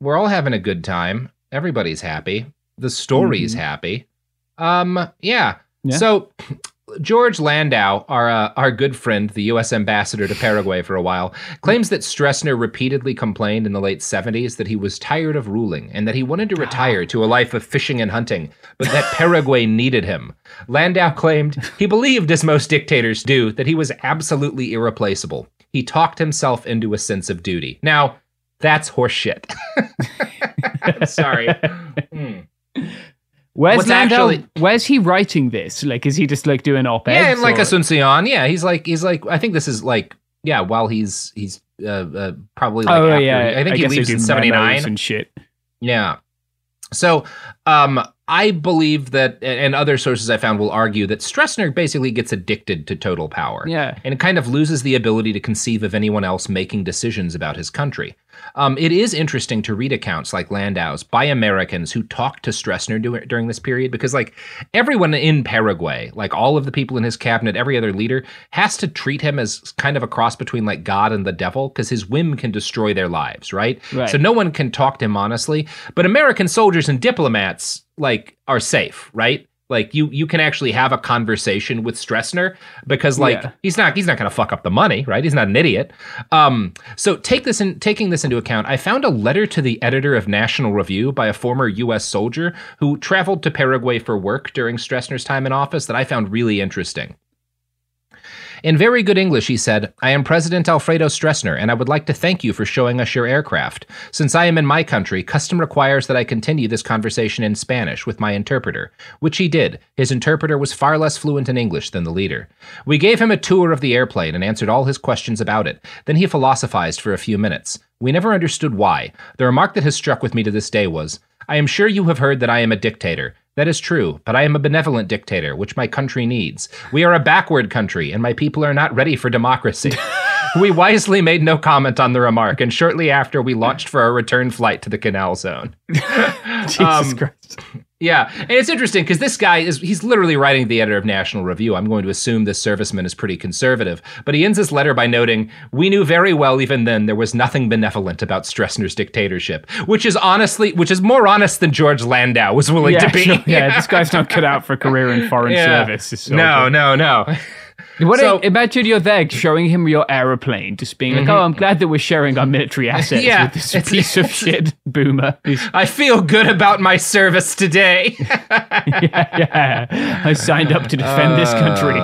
We're all having a good time. Everybody's happy. The story's happy. Yeah. So George Landau, our good friend, the U.S. ambassador to Paraguay for a while, claims that Stroessner repeatedly complained in the late 70s that he was tired of ruling and that he wanted to retire to a life of fishing and hunting, but that Paraguay needed him. Landau claimed he believed, as most dictators do, that he was absolutely irreplaceable. He talked himself into a sense of duty. Now, that's horseshit. I'm sorry. Where's Landau? Where's he writing this? Like, is he just like doing op-eds? Yeah, and like Asuncion. Yeah, he's like. I think this is like. Yeah, while he's probably like. Oh after, yeah, I think he leaves in 79 and shit. Yeah. So, I believe that, and other sources I found will argue that Stroessner basically gets addicted to total power. Yeah. And kind of loses the ability to conceive of anyone else making decisions about his country. It is interesting to read accounts like Landau's by Americans who talked to Stroessner during this period, because like everyone in Paraguay, like all of the people in his cabinet, every other leader has to treat him as kind of a cross between like God and the devil, because his whim can destroy their lives, right? So no one can talk to him honestly. But American soldiers and diplomats like are safe, right? Like you can actually have a conversation with Stroessner because he's not going to fuck up the money, right? He's not an idiot. So taking this into account, I found a letter to the editor of National Review by a former U.S. soldier who traveled to Paraguay for work during Stroessner's time in office that I found really interesting. In very good English, he said, "I am President Alfredo Stroessner, and I would like to thank you for showing us your aircraft. Since I am in my country, custom requires that I continue this conversation in Spanish with my interpreter," which he did. His interpreter was far less fluent in English than the leader. We gave him a tour of the airplane and answered all his questions about it. Then he philosophized for a few minutes. We never understood why. The remark that has struck with me to this day was, "I am sure you have heard that I am a dictator. That is true, but I am a benevolent dictator, which my country needs. We are a backward country, and my people are not ready for democracy." We wisely made no comment on the remark, and shortly after, we launched for our return flight to the Canal Zone. Jesus Christ. Yeah, and it's interesting because this guy he's literally writing to the editor of National Review. I'm going to assume this serviceman is pretty conservative, but he ends his letter by noting, "We knew very well even then there was nothing benevolent about Stroessner's dictatorship," which is more honest than George Landau was willing to be. Sure. Yeah, this guy's not cut out for a career in foreign service. No. What imagine you're there showing him your aeroplane, just being like, "Oh, I'm glad that we're sharing our military assets with this piece of shit boomer. I feel good about my service today." I signed up to defend this country.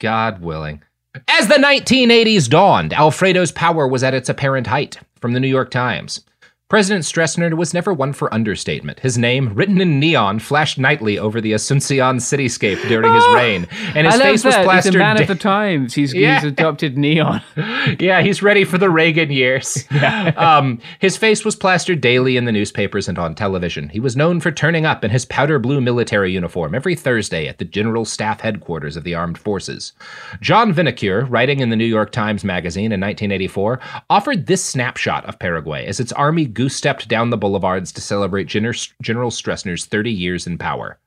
God willing. As the 1980s dawned, Alfredo's power was at its apparent height. From the New York Times. President Stroessner was never one for understatement. His name, written in neon, flashed nightly over the Asuncion cityscape during his reign. And his face was plastered. He's a man of the times. He's adopted neon. Yeah, he's ready for the Reagan years. Yeah. His face was plastered daily in the newspapers and on television. He was known for turning up in his powder blue military uniform every Thursday at the General Staff Headquarters of the Armed Forces. John Vinokur, writing in the New York Times Magazine in 1984, offered this snapshot of Paraguay as its army goose-stepped down the boulevards to celebrate General Stroessner's 30 years in power.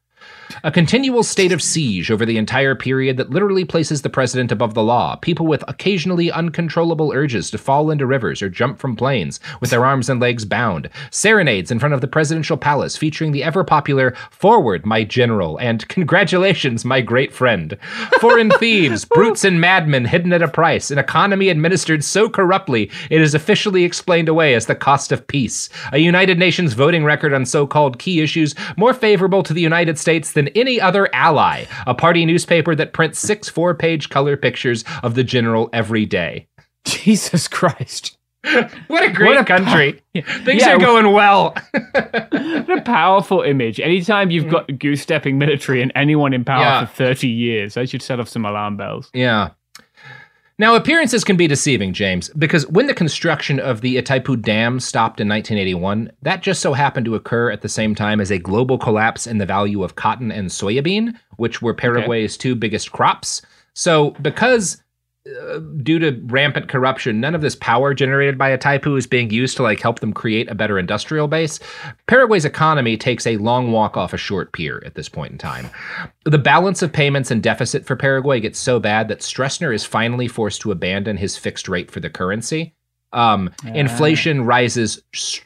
A continual state of siege over the entire period that literally places the president above the law, people with occasionally uncontrollable urges to fall into rivers or jump from planes with their arms and legs bound, serenades in front of the presidential palace featuring the ever-popular "Forward, my general," and "Congratulations, my great friend," foreign thieves, brutes and madmen hidden at a price, an economy administered so corruptly it is officially explained away as the cost of peace, a United Nations voting record on so-called key issues more favorable to the United States than any other ally, a party newspaper that prints 6 4-page color pictures of the general every day. Jesus Christ. What a great country. Things are going well. What a powerful image. Anytime you've got goose-stepping military and anyone in power for 30 years, that should set off some alarm bells. Yeah. Now, appearances can be deceiving, James, because when the construction of the Itaipu Dam stopped in 1981, that just so happened to occur at the same time as a global collapse in the value of cotton and soybean, which were Paraguay's two biggest crops. So because due to rampant corruption, none of this power generated by Itaipu is being used to help them create a better industrial base, Paraguay's economy takes a long walk off a short pier at this point in time. The balance of payments and deficit for Paraguay gets so bad that Stroessner is finally forced to abandon his fixed rate for the currency. Inflation rises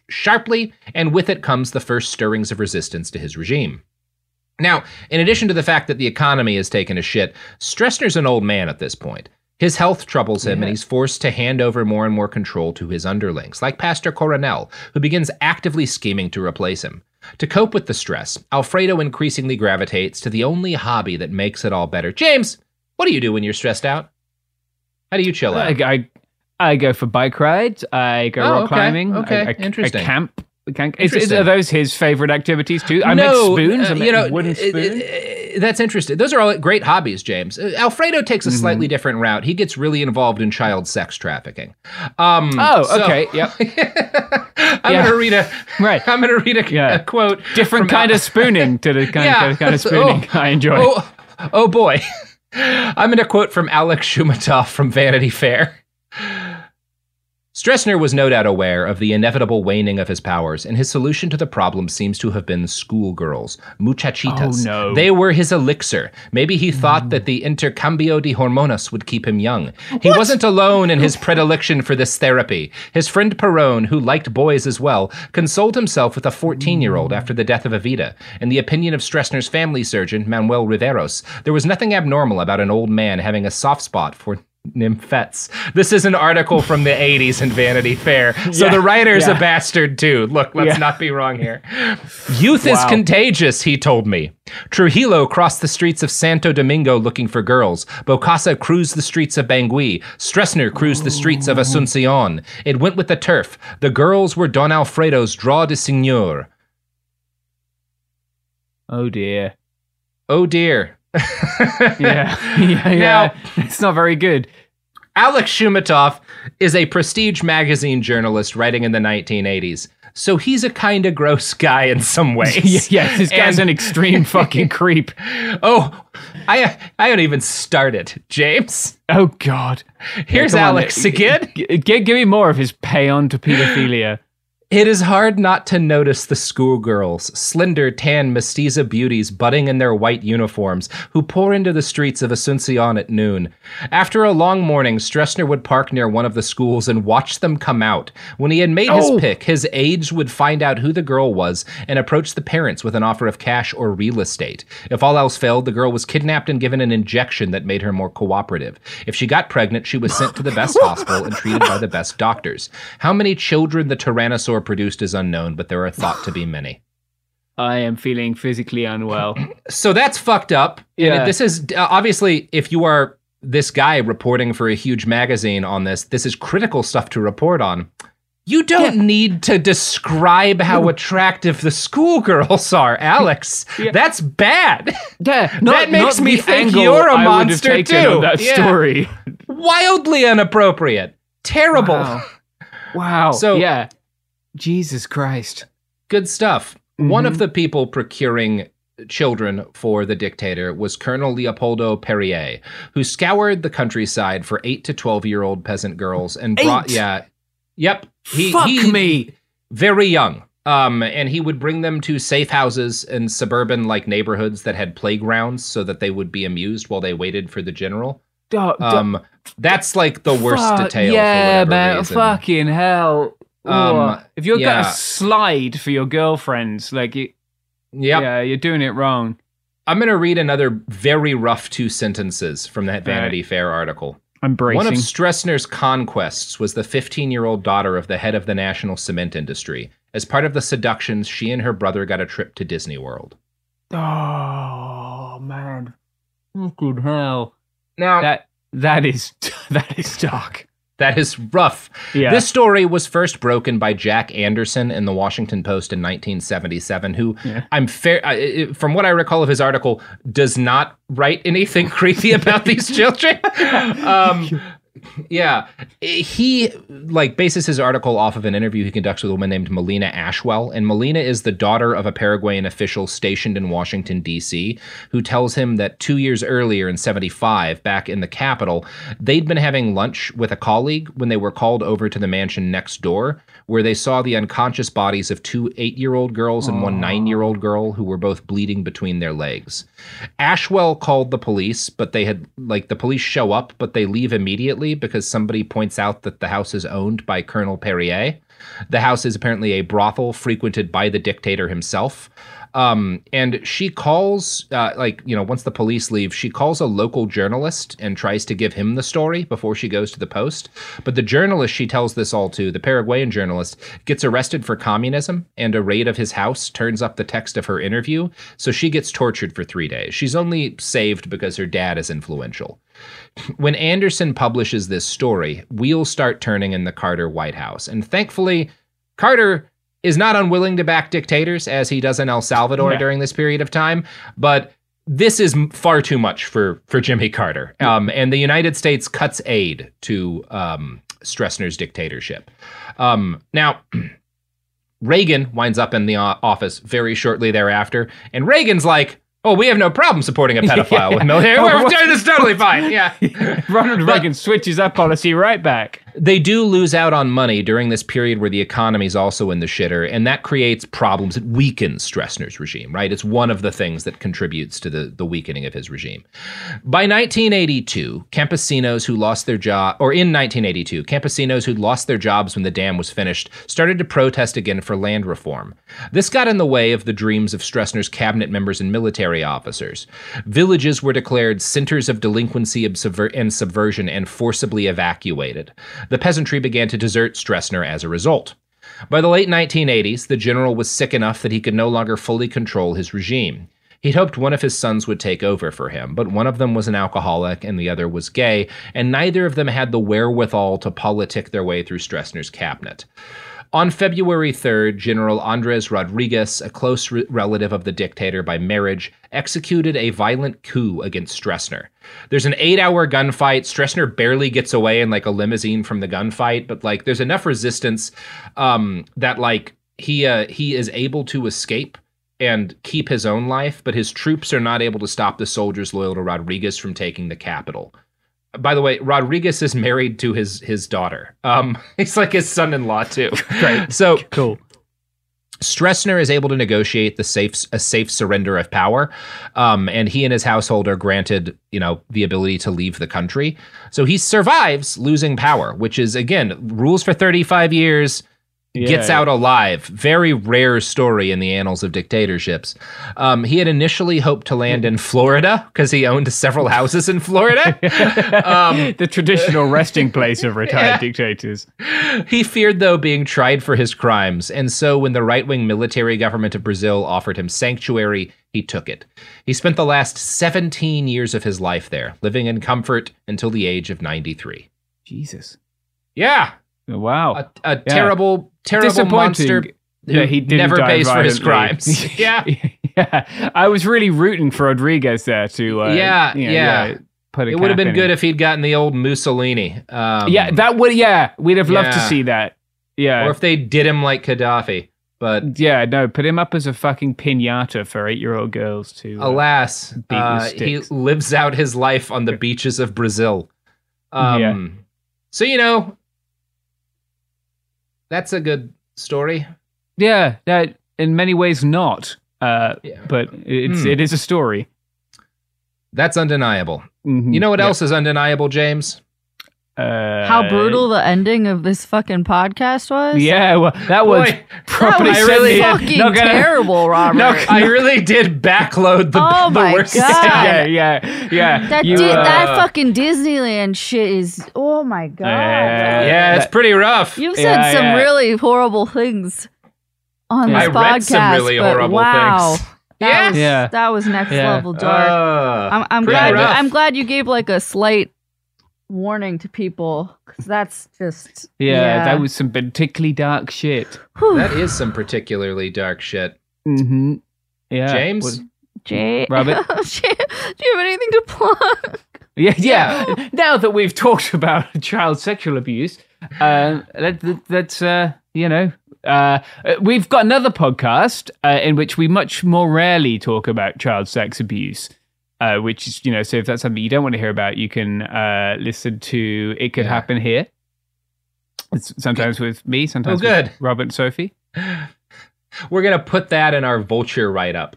sharply, and with it comes the first stirrings of resistance to his regime. Now, in addition to the fact that the economy has taken a shit, Stroessner's an old man at this point. His health troubles him, and he's forced to hand over more and more control to his underlings, like Pastor Coronel, who begins actively scheming to replace him. To cope with the stress, Alfredo increasingly gravitates to the only hobby that makes it all better. James, what do you do when you're stressed out? How do you chill out? I go for bike rides. I go rock climbing. Okay, interesting. I camp. Are those his favorite activities too? I make spoons. I make wooden spoons. That's interesting. Those are all great hobbies, James. Alfredo takes a slightly different route. He gets really involved in child sex trafficking. I'm going to read a quote. Different kind of spooning to the kind of spooning I enjoy. Oh boy. I'm going to quote from Alex Shoumatoff from Vanity Fair. Stroessner was no doubt aware of the inevitable waning of his powers, and his solution to the problem seems to have been schoolgirls, muchachitas. Oh, no. They were his elixir. Maybe he thought that the intercambio de hormonas would keep him young. He wasn't alone in his predilection for this therapy. His friend Perón, who liked boys as well, consoled himself with a 14-year-old after the death of Evita. In the opinion of Stroessner's family surgeon, Manuel Riveros, there was nothing abnormal about an old man having a soft spot for nymphets. This is an article from the 80s in Vanity Fair. So the writer's a bastard too. Look, let's not be wrong here. Youth is contagious, he told me. Trujillo crossed the streets of Santo Domingo looking for girls. Bokassa cruised the streets of Bangui. Stroessner cruised the streets of Asuncion. It went with the turf. The girls were Don Alfredo's droit de seigneur. Oh dear. Oh dear. Now, it's not very good. Alex Shoumatoff is a prestige magazine journalist writing in the 1980s. So he's a kind of gross guy in some ways. Yes, this guy's an extreme fucking creep. Oh, I haven't even started, James. Oh, God. Here's Alex again. Give me more of his pay on to pedophilia. It is hard not to notice the schoolgirls, slender, tan, mestiza beauties budding in their white uniforms, who pour into the streets of Asuncion at noon. After a long morning, Stroessner would park near one of the schools and watch them come out. When he had made his pick, his aides would find out who the girl was and approach the parents with an offer of cash or real estate. If all else failed, the girl was kidnapped and given an injection that made her more cooperative. If she got pregnant, she was sent to the best hospital and treated by the best doctors. How many children the Tyrannosaurus produced is unknown, but there are thought to be many. I am feeling physically unwell. So that's fucked up. Yeah. And this is obviously, if you are this guy reporting for a huge magazine on this, this is critical stuff to report on. You don't need to describe how attractive the schoolgirls are, Alex. That's bad. Yeah, that makes me think you're a monster too. That story. Wildly inappropriate. Terrible. Wow. So Jesus Christ. Good stuff. Mm-hmm. One of the people procuring children for the dictator was Colonel Leopoldo Perrier, who scoured the countryside for 8 to 12-year-old peasant girls and brought... Very young. And he would bring them to safe houses in suburban-like neighborhoods that had playgrounds so that they would be amused while they waited for the general. That's like the worst detail for whatever reason. Fucking hell. If you've got a slide for your girlfriends, like you're doing it wrong. I'm going to read another very rough two sentences from that Vanity Fair article. I'm bracing. One of Stroessner's conquests was the 15-year-old daughter of the head of the national cement industry. As part of the seductions, she and her brother got a trip to Disney World. Oh, man. Good hell. Now, that is dark. That is rough. Yeah. This story was first broken by Jack Anderson in the Washington Post in 1977, who from what I recall of his article, does not write anything creepy about these children. He bases his article off of an interview he conducts with a woman named Melina Ashwell, and Melina is the daughter of a Paraguayan official stationed in Washington, D.C., who tells him that 2 years earlier in 1975, back in the capital, they'd been having lunch with a colleague when they were called over to the mansion next door, where they saw the unconscious bodies of two 8-year-old girls and one 9-year-old girl who were both bleeding between their legs. Ashwell called the police, but they had, the police show up, but they leave immediately, because somebody points out that the house is owned by Colonel Perrier. The house is apparently a brothel frequented by the dictator himself. And she calls, once the police leave, she calls a local journalist and tries to give him the story before she goes to the Post. But the journalist she tells this all to, the Paraguayan journalist, gets arrested for communism, and a raid of his house turns up the text of her interview. So she gets tortured for 3 days. She's only saved because her dad is influential. When Anderson publishes this story, wheels start turning in the Carter White House. And thankfully, Carter is not unwilling to back dictators, as he does in El Salvador during this period of time, but this is far too much for Jimmy Carter. And the United States cuts aid to Stroessner's dictatorship. Now, Reagan winds up in the office very shortly thereafter, and Reagan's like, oh, we have no problem supporting a pedophile with military. We're doing this totally fine. Ronald Reagan switches that policy right back. They do lose out on money during this period where the economy's also in the shitter, and that creates problems. It weakens Stroessner's regime, right? It's one of the things that contributes to the weakening of his regime. By 1982, campesinos who lost their job, or in 1982, campesinos who lost their jobs when the dam was finished started to protest again for land reform. This got in the way of the dreams of Stroessner's cabinet members and military officers. Villages were declared centers of delinquency and subversion and forcibly evacuated. The peasantry began to desert Stroessner as a result. By the late 1980s, the general was sick enough that he could no longer fully control his regime. He'd hoped one of his sons would take over for him, but one of them was an alcoholic and the other was gay, and neither of them had the wherewithal to politic their way through Stroessner's cabinet. On February 3rd, General Andres Rodriguez, a close relative of the dictator by marriage, executed a violent coup against Stroessner. There's an 8-hour gunfight. Stroessner barely gets away in like a limousine from the gunfight, but like there's enough resistance that like he is able to escape and keep his own life, but his troops are not able to stop the soldiers loyal to Rodriguez from taking the capital. By the way, Rodriguez is married to his daughter. He's like his son-in-law too. Right. So cool. Stroessner is able to negotiate a safe surrender of power, and he and his household are granted, the ability to leave the country. So he survives losing power, which is again rules for 35 years. Gets out alive. Very rare story in the annals of dictatorships. He had initially hoped to land in Florida because he owned several houses in Florida. The traditional resting place of retired dictators. He feared, though, being tried for his crimes. And so when the right-wing military government of Brazil offered him sanctuary, he took it. He spent the last 17 years of his life there, living in comfort until the age of 93. Jesus. Yeah. Wow. A terrible monster who he never pays for his crimes. Yeah. I was really rooting for Rodriguez there to put a It would have been good if he'd gotten the old Mussolini. We'd have loved to see that. Yeah. Or if they did him like Gaddafi. But yeah, no, put him up as a fucking pinata for 8-year-old girls to alas, beat with sticks. He lives out his life on the beaches of Brazil. So that's a good story. Yeah, that in many ways not, but it is a story. That's undeniable. Mm-hmm. You know what else is undeniable, James? How brutal the ending of this fucking podcast was? Yeah, well, that was probably really fucking terrible, Robert. No, I really did backload the worst. Yeah. That fucking Disneyland shit is. Oh my god. It's pretty rough. You've said some really horrible things on this podcast. I read some really horrible things. That was next level dark. I'm glad you gave like a slight warning to people, because that's just that was some particularly dark shit. That is some particularly dark shit. Mm-hmm. Yeah, James, Robert, do you have anything to plug? Yeah. Now that we've talked about child sexual abuse, we've got another podcast in which we much more rarely talk about child sex abuse. Which is, so if that's something you don't want to hear about, you can listen to It Could Happen Here. It's sometimes with me, sometimes with Robert and Sophie. We're going to put that in our vulture write-up.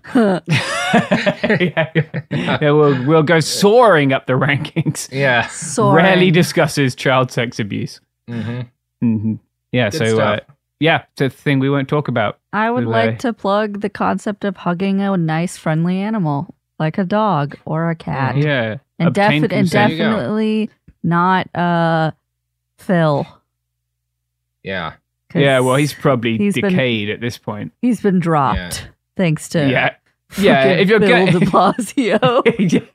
We'll go soaring up the rankings. Yeah. Soaring. Rarely discusses child sex abuse. Mm-hmm. Mm-hmm. Yeah, good stuff. It's a thing we won't talk about. I would like to plug the concept of hugging a nice, friendly animal. Like a dog or a cat. Yeah. And definitely not Phil. Yeah. Yeah, well, he's probably decayed at this point. He's been dropped thanks to if you're Bill de Blasio.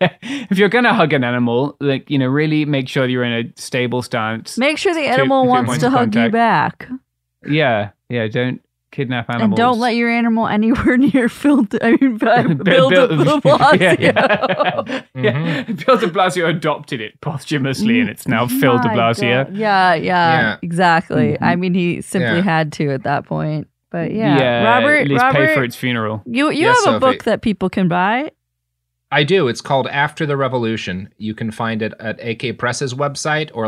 If you're going to hug an animal, really make sure you're in a stable stance. Make sure the animal wants to hug you back. Yeah. Yeah, don't kidnap animals. And don't let your animal anywhere near Bill de Blasio. Bill de Blasio adopted it posthumously, and it's now Phil de Blasio. Yeah, exactly. Mm-hmm. I mean, he simply had to at that point. But Robert, at least pay for its funeral. You have a book that people can buy. I do. It's called After the Revolution. You can find it at AK Press's website or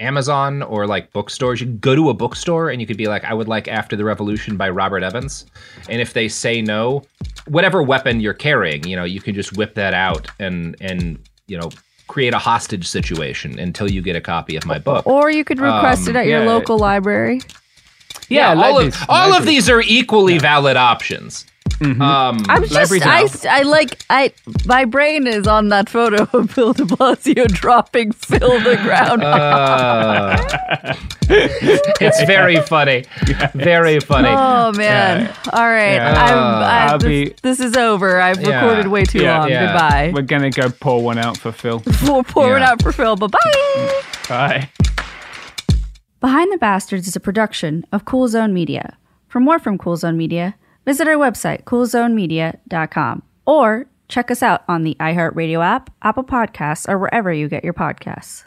Amazon or like bookstores. You go to a bookstore and you could be like, I would like After the Revolution by Robert Evans. And if they say no, whatever weapon you're carrying, you know, you can just whip that out and you know, create a hostage situation until you get a copy of my book. Or you could request it at your local library. Yeah, all of these are equally valid options. Mm-hmm. My brain is on that photo of Bill de Blasio dropping Phil the ground. It's very funny. Very funny. Oh, man. Yeah. All right. Yeah. This is over. I've recorded way too long. Yeah. Goodbye. We're going to go pour one out for Phil. We'll pour one out for Phil. Bye-bye. Bye. Behind the Bastards is a production of Cool Zone Media. For more from Cool Zone Media, visit our website, coolzonemedia.com, or check us out on the iHeartRadio app, Apple Podcasts, or wherever you get your podcasts.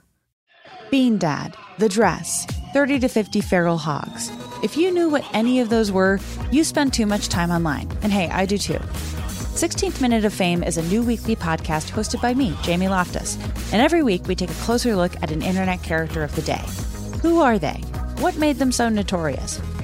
Bean Dad, The Dress, 30 to 50 Feral Hogs. If you knew what any of those were, you spend too much time online. And hey, I do too. 16th Minute of Fame is a new weekly podcast hosted by me, Jamie Loftus. And every week we take a closer look at an internet character of the day. Who are they? What made them so notorious?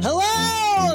Hello,